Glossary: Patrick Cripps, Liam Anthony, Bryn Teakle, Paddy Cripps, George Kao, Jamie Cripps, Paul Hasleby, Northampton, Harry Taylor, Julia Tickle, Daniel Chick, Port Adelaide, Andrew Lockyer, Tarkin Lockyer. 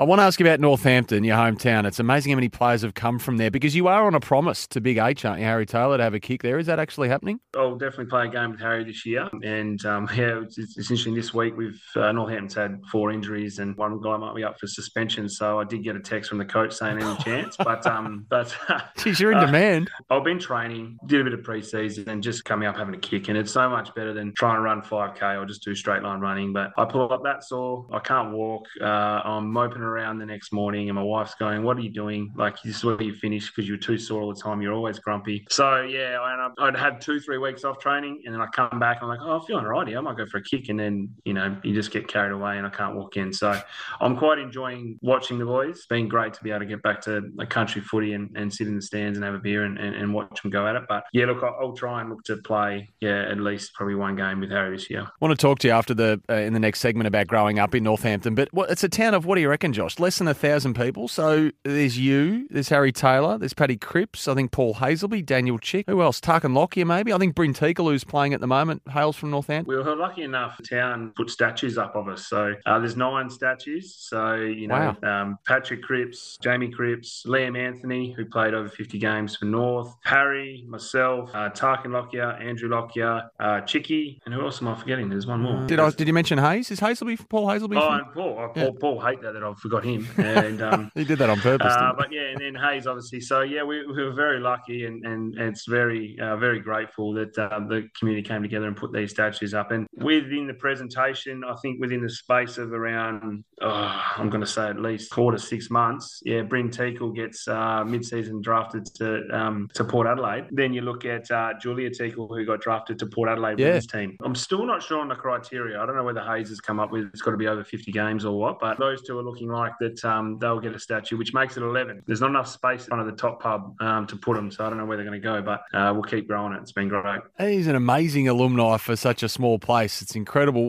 I want to ask you about Northampton, your hometown. It's amazing how many players have come from there because you are on a promise to Big H, aren't you, Harry Taylor, to have a kick there? Is that actually happening? I'll definitely play a game with Harry this year. And, it's interesting. This week, Northampton's had 4 injuries and one guy might be up for suspension. So I did get a text from the coach saying any chance. But geez, you're in demand. I've been training, did a bit of pre-season and just coming up having a kick. And it's so much better than trying to run 5K or just do straight line running. But I pull up that sore. I can't walk. I'm moping around the next morning and my wife's going, "What are you doing? Like, this is where you finish because you're too sore all the time. You're always grumpy." So yeah, I'd had 2-3 weeks off training and then I come back and I'm like, "Oh, I'm feeling all right here. I might go for a kick." And then, you just get carried away and I can't walk in. So I'm quite enjoying watching the boys. It's been great to be able to get back to a country footy and sit in the stands and have a beer and watch them go at it. But yeah, look, I'll try and look to play at least probably one game with Harry this year. I want to talk to you after in the next segment about growing up in Northampton, but it's a town of, what do you reckon, Josh? Less than 1,000 people. So there's you, there's Harry Taylor, there's Paddy Cripps, I think Paul Hasleby, Daniel Chick. Who else? Tarkin Lockyer, maybe? I think Bryn Teakle, who's playing at the moment, hails from Northampton. We were lucky enough, the town put statues up of us. So there's 9 statues. So, wow. Patrick Cripps, Jamie Cripps, Liam Anthony, who played over 50 games for North, Harry, myself, Tarkin Lockyer, Andrew Lockyer, Chicky, and who else am I forgetting? There's one more. Did you mention Hayes? Is Hasleby, Paul Hasleby? Oh, and Paul. Yeah. Paul hates that I forgot him. And he did that on purpose. But yeah, and then Hayes, obviously. So yeah, we were very lucky and it's very, very grateful that the community came together and put these statues up. And within the presentation, I think within the space of around, I'm going to say at least 4 to 6 months, yeah, Bryn Teakle gets mid-season drafted to Port Adelaide. Then you look at Julia Tickle, who got drafted to Port Adelaide with his team. I'm still not sure on the criteria. I don't know whether Hayes has come up with it's got to be over 50 games or what, but those two are looking like that they'll get a statue, which makes it 11. There's not enough space in front of the top pub to put them, so I don't know where they're going to go, but we'll keep growing it. It's been great. He's an amazing alumni for such a small place. It's incredible.